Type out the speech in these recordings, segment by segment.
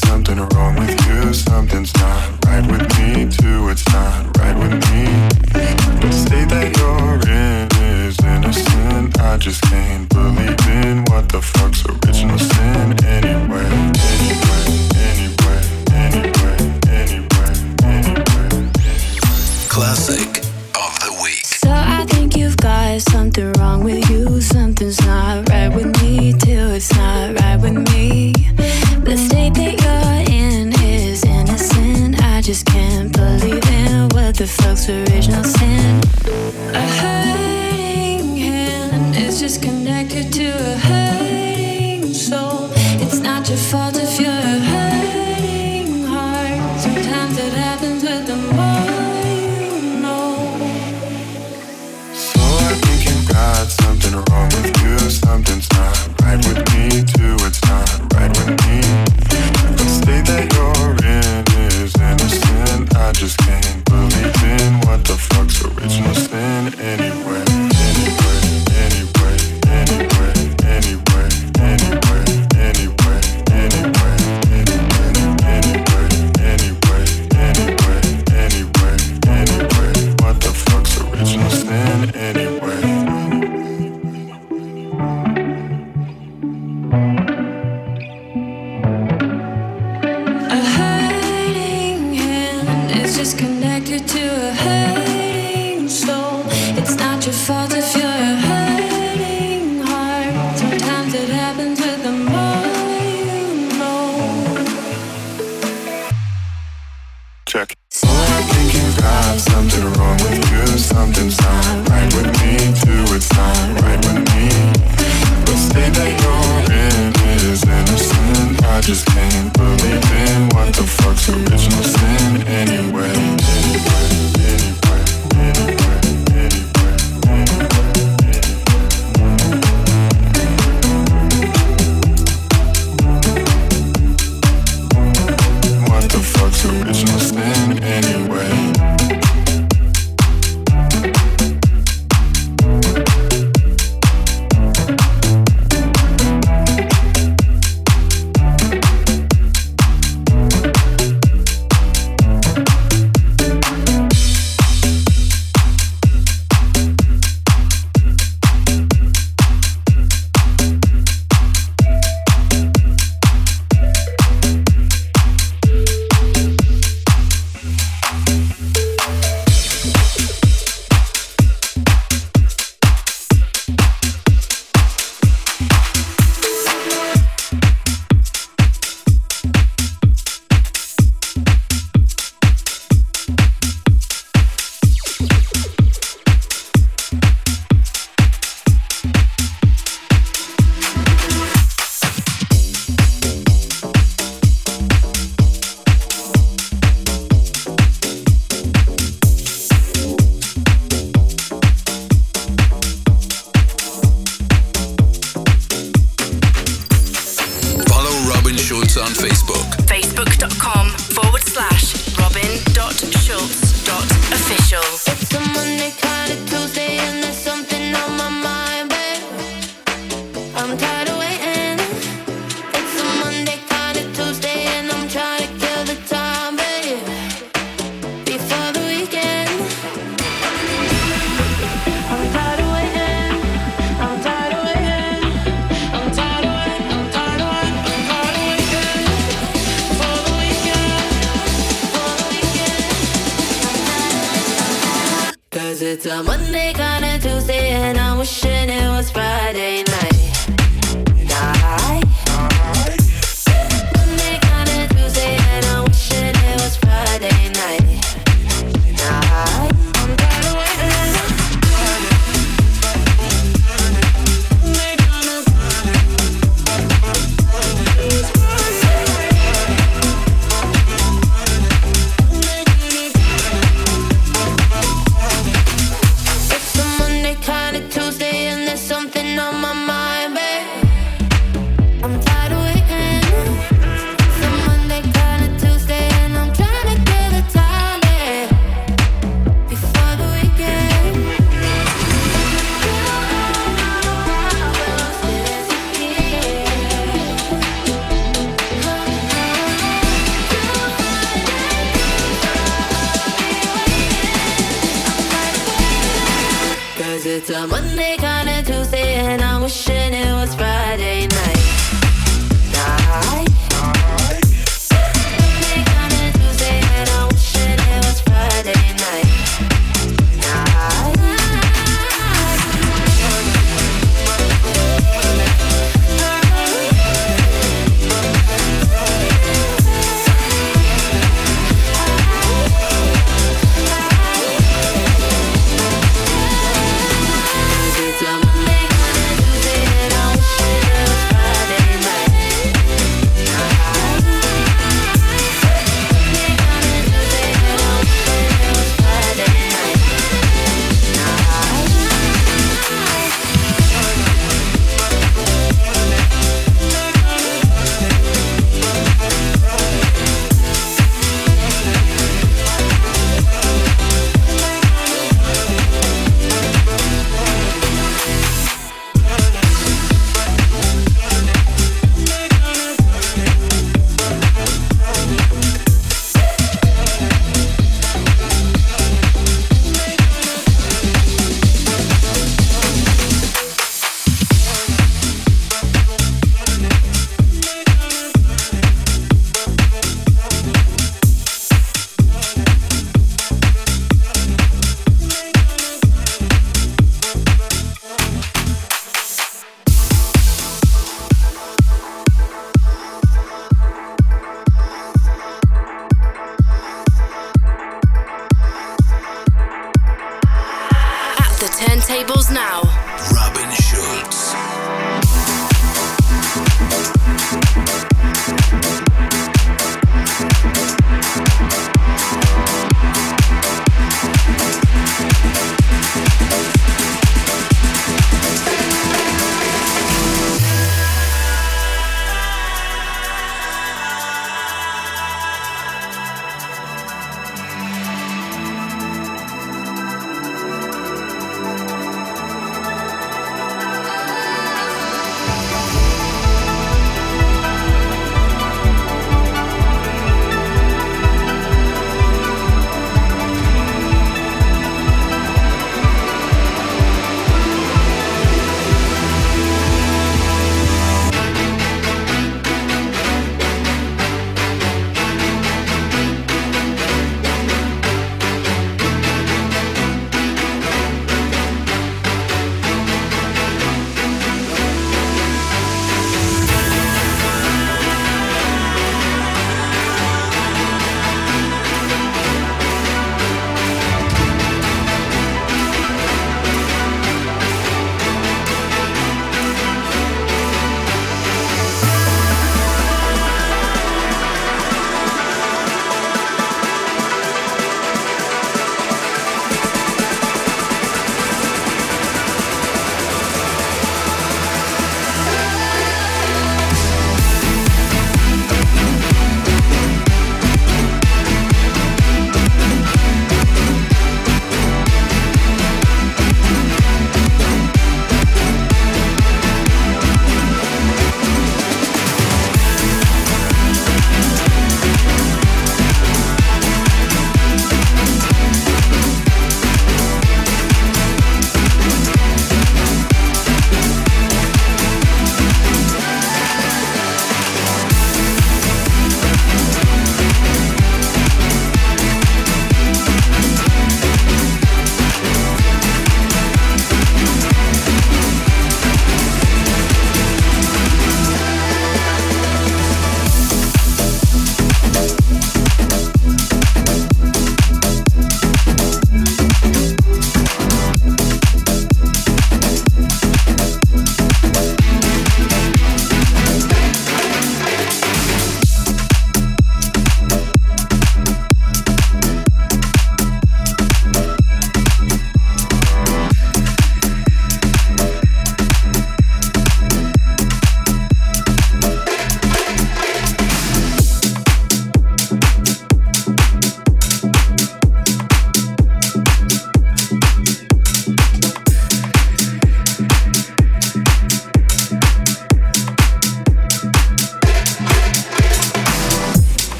got something wrong with you. Something's not right with me too. It's not right with me. The state that you're in is innocent. I just can't believe in what the fuck's original sin. Anyway, anyway. Classic of the week. So I think you've got something wrong with you. Something's not right with me too. It's not right with me. The state that you're in is innocent. I just can't believe in what the fuck's original sin. A hurting hand is just connected to a hurting soul. It's not your fault if you're a hurting heart. Sometimes it happens with the more you know. So I think you've got something wrong with you. Something's not right with me too. It's not right with me. The state that you're in is innocent. I just can't believe in what the fuck's original sin. Anyway, anyway, anyway, anyway, anyway, anyway, anyway, anyway, anyway, anyway, anyway, anyway. What the fuck's original sin? Anyway. Tuesday and there's something on my mind. it's a Monday kinda Tuesday, and I'm wishing it was Friday night. Monday kinda Tuesday, and I'm wishing it was Friday night.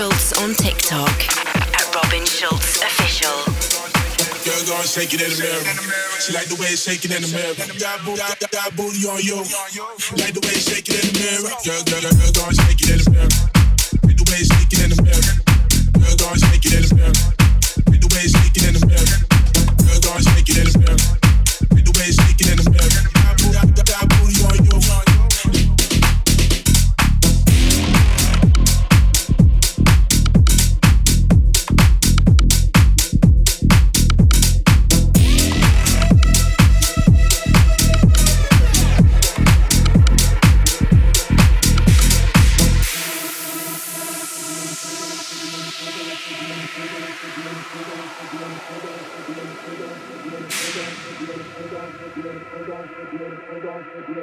Schulz on TikTok @RobinSchulzOfficial. Girl, go and shake it in the mirror. She like the way it's shaking in the mirror. Got booty on you. Like the way it's shaking in the mirror. Girl, go and shake it in the mirror. Like the way it's shaking in the mirror. Girl, go and shake it in the mirror. Like the way it's shaking in the mirror. Girl, go and shake it in the mirror. Like the way it's shaking in the mirror. Got booty on you. Girl, go and shake it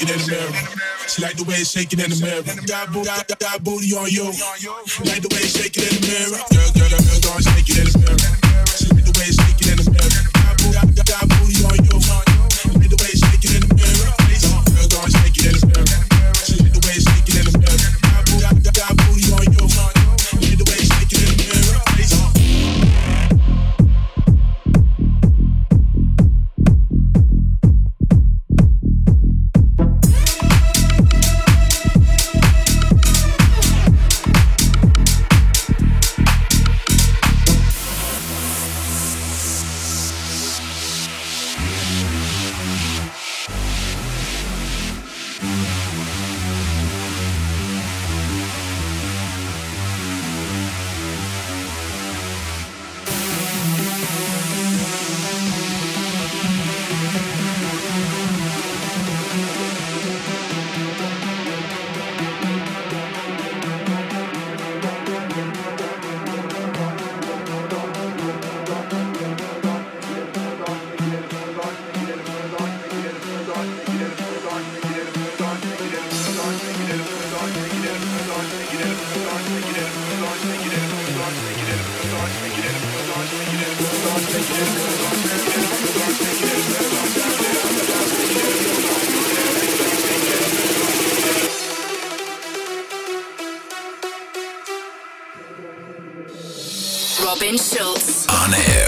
in the mirror. She like the way it's shaking in the mirror. Got booty on you. Like the way it's shaking in the mirror. Girl, go and shake it in the mirror. She like the way it's shaking in the mirror. Got booty on you. Like the way it's shaking in the mirror. Girl, go and shake it in the mirror. She like the way it's shaking in the mirror. Got booty on you. Like the way it's shaking in the mirror. Robin Schulz on air.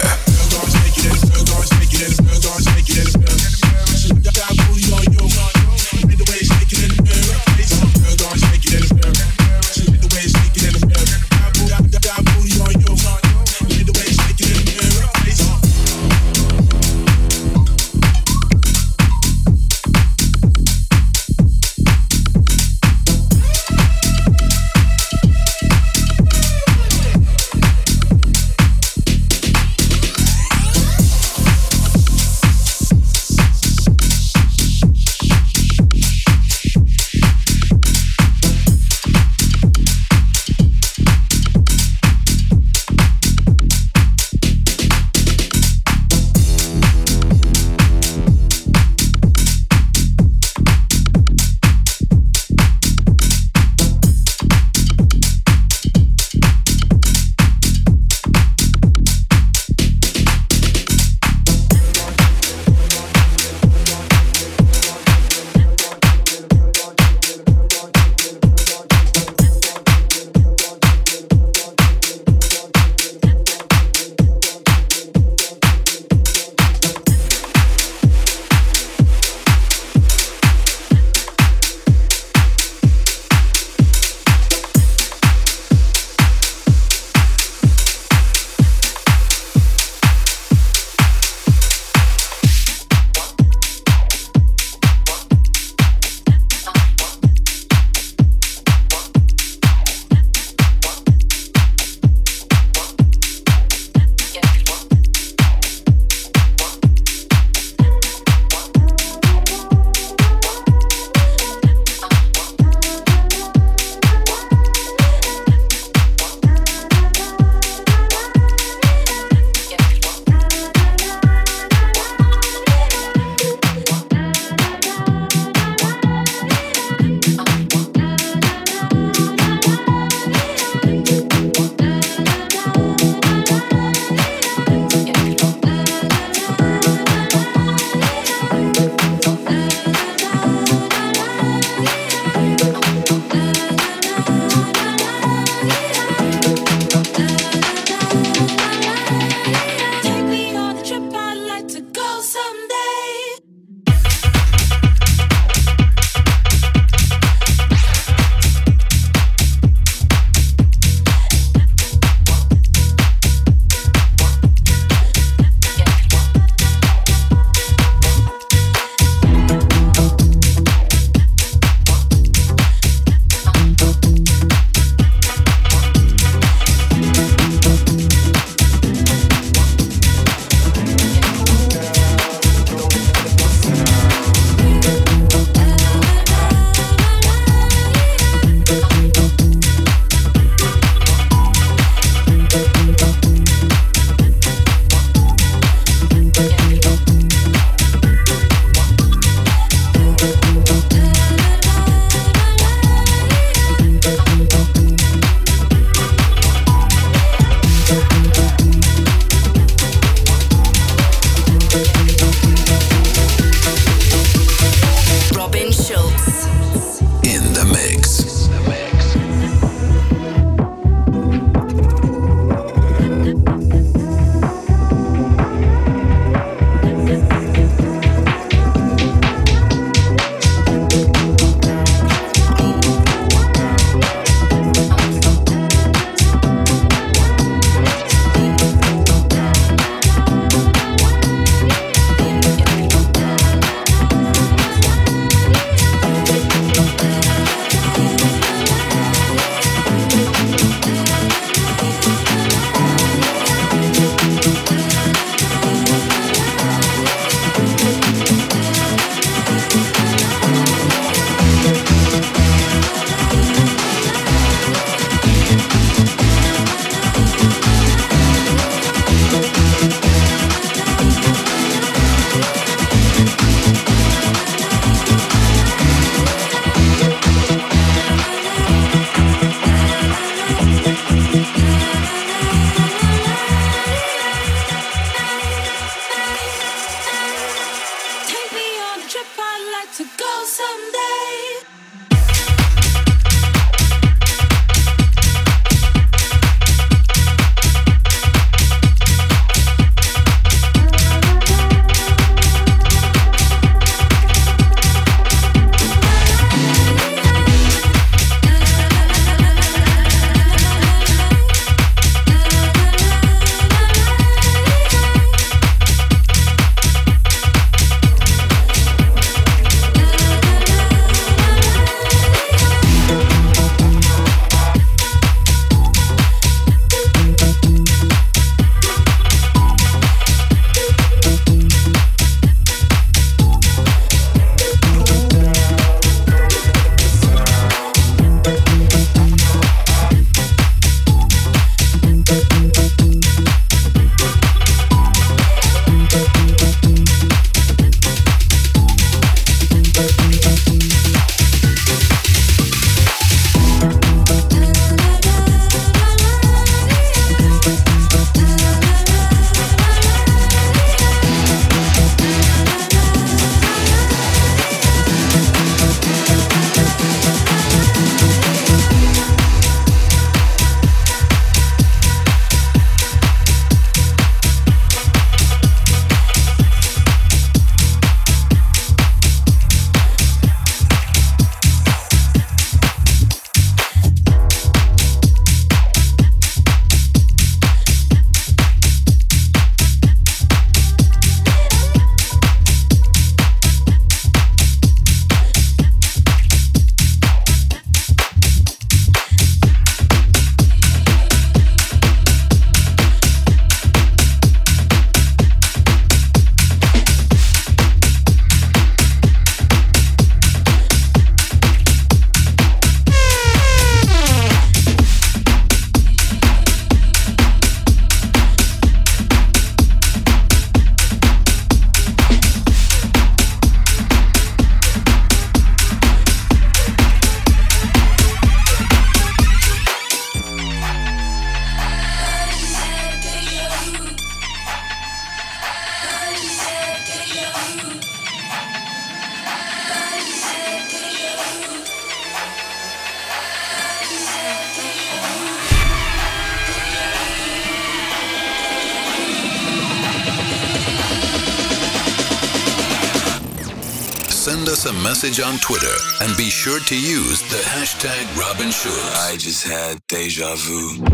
send us a message on Twitter and be sure to use the hashtag Robin Schulz. I just had deja vu.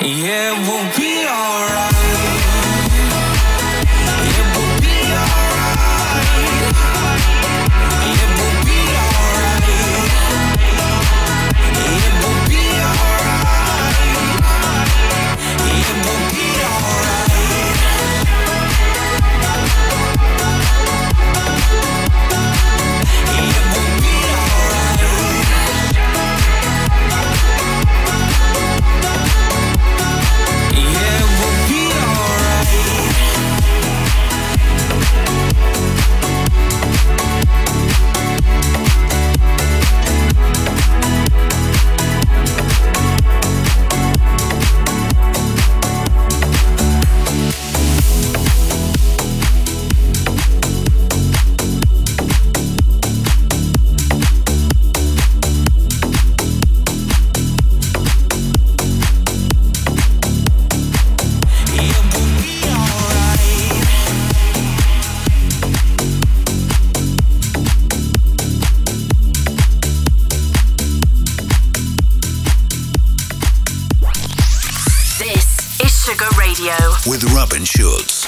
Yeah, we'll be alright. With Robin Schulz.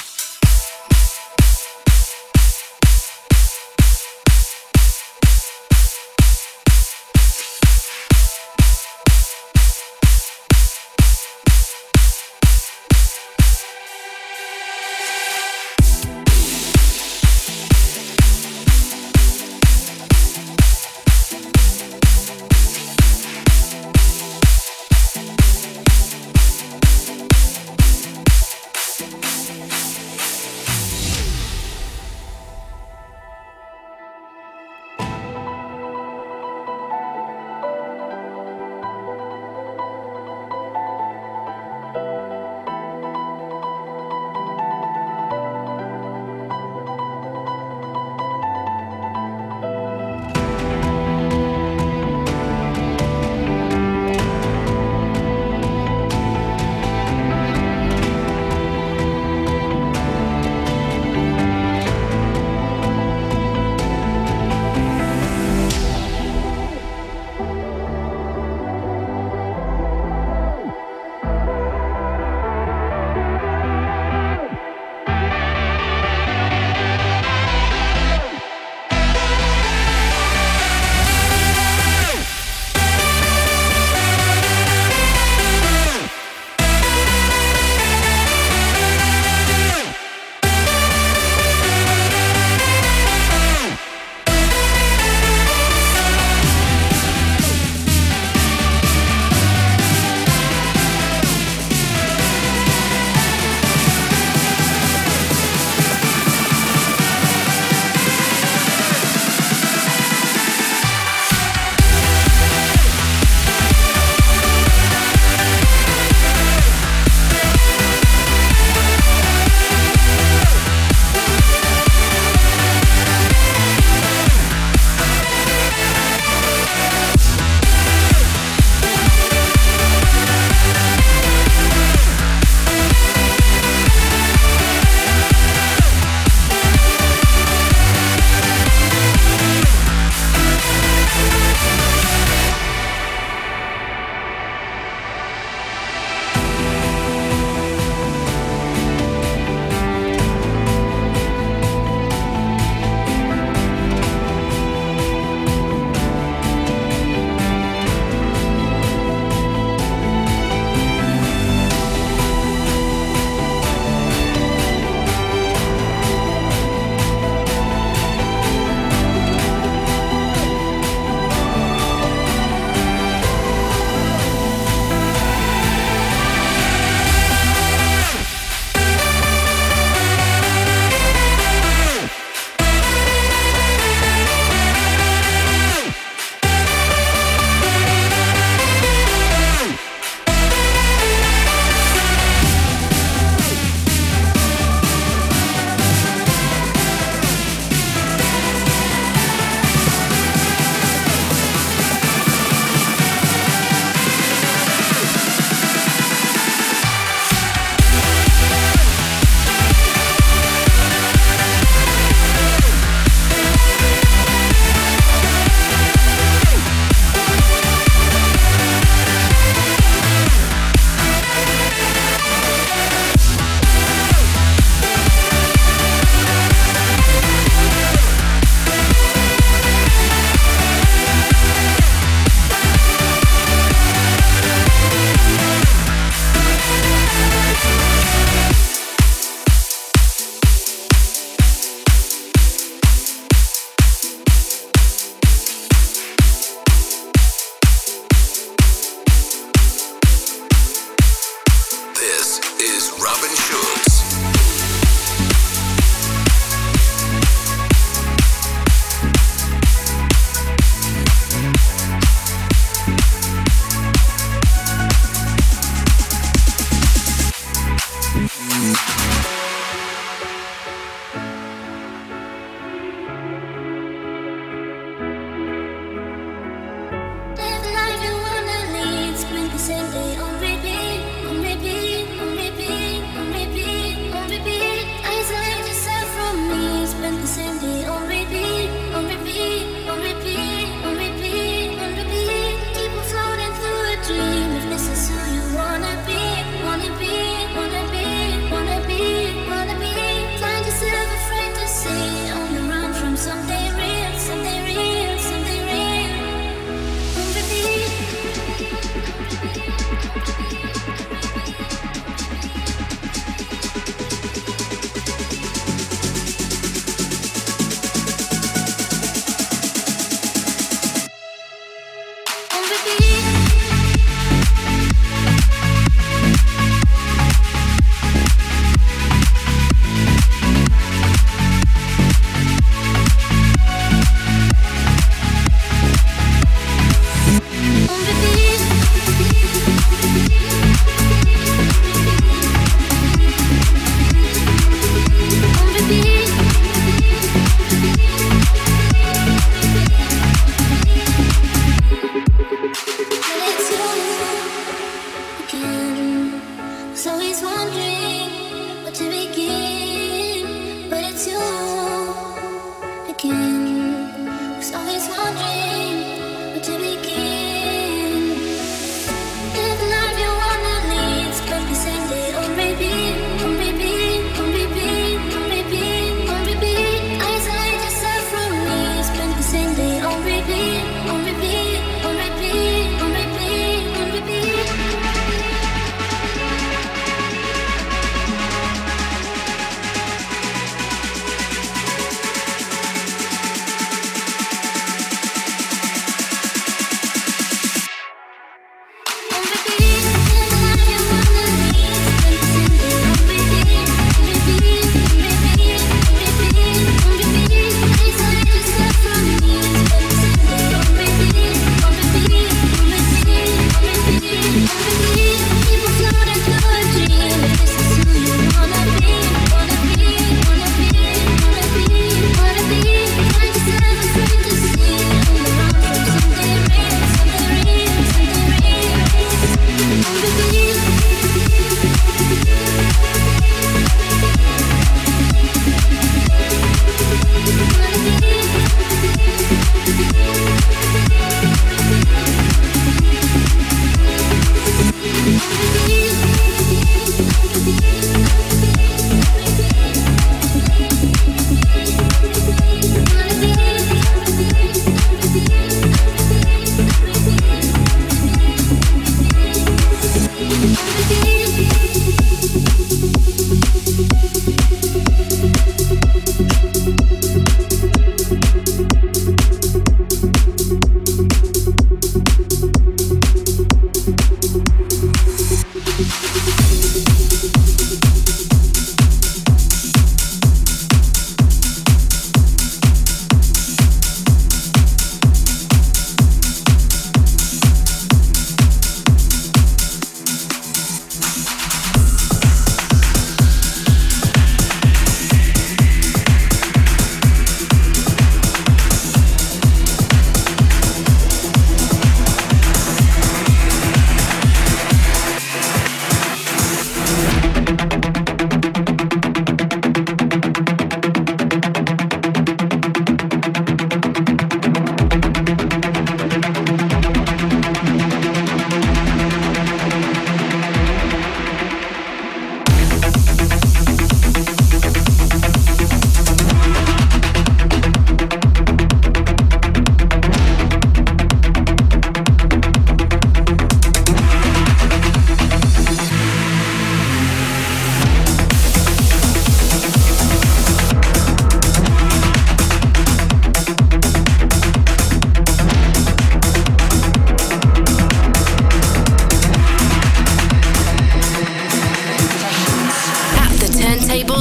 This is Robin Schulz.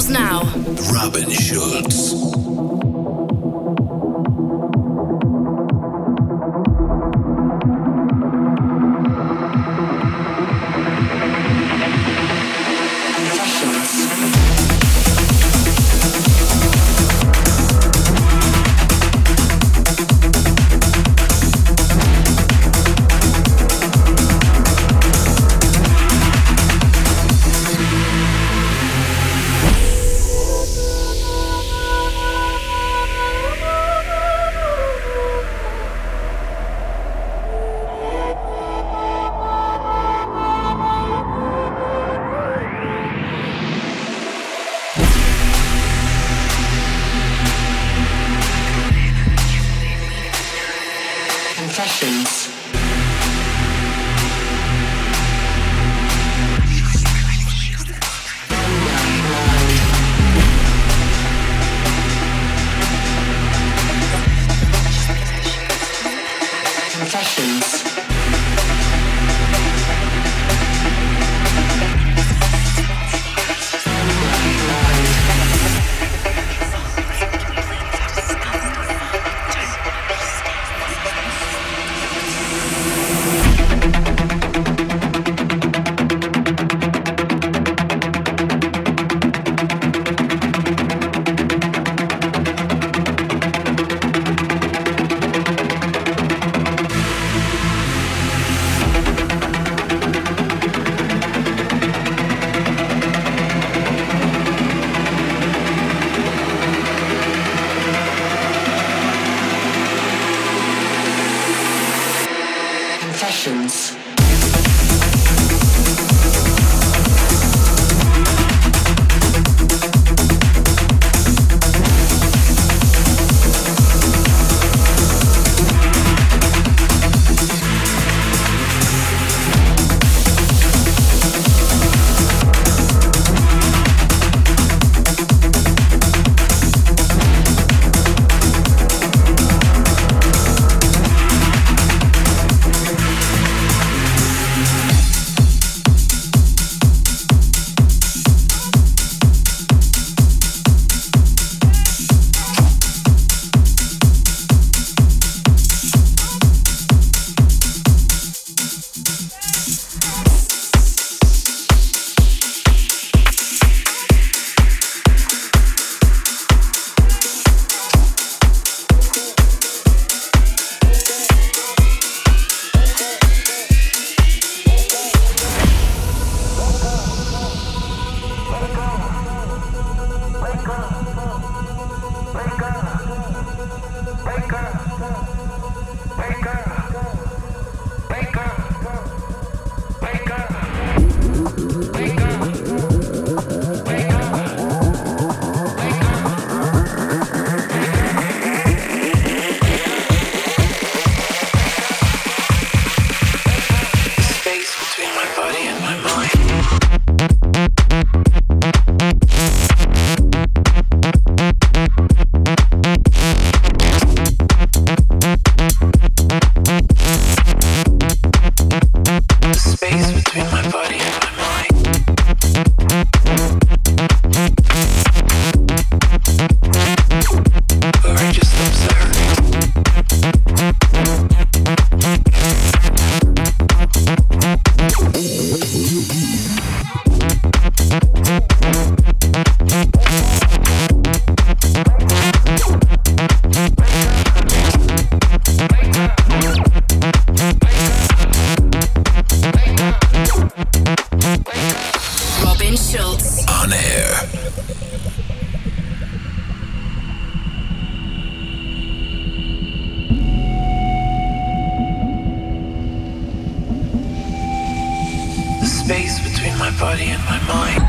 Schulz now. Robin Schulz. Space between my body and my mind.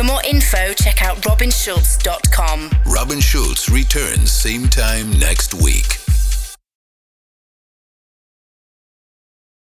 For more info, check out robinschulz.com. Robin Schulz returns same time next week.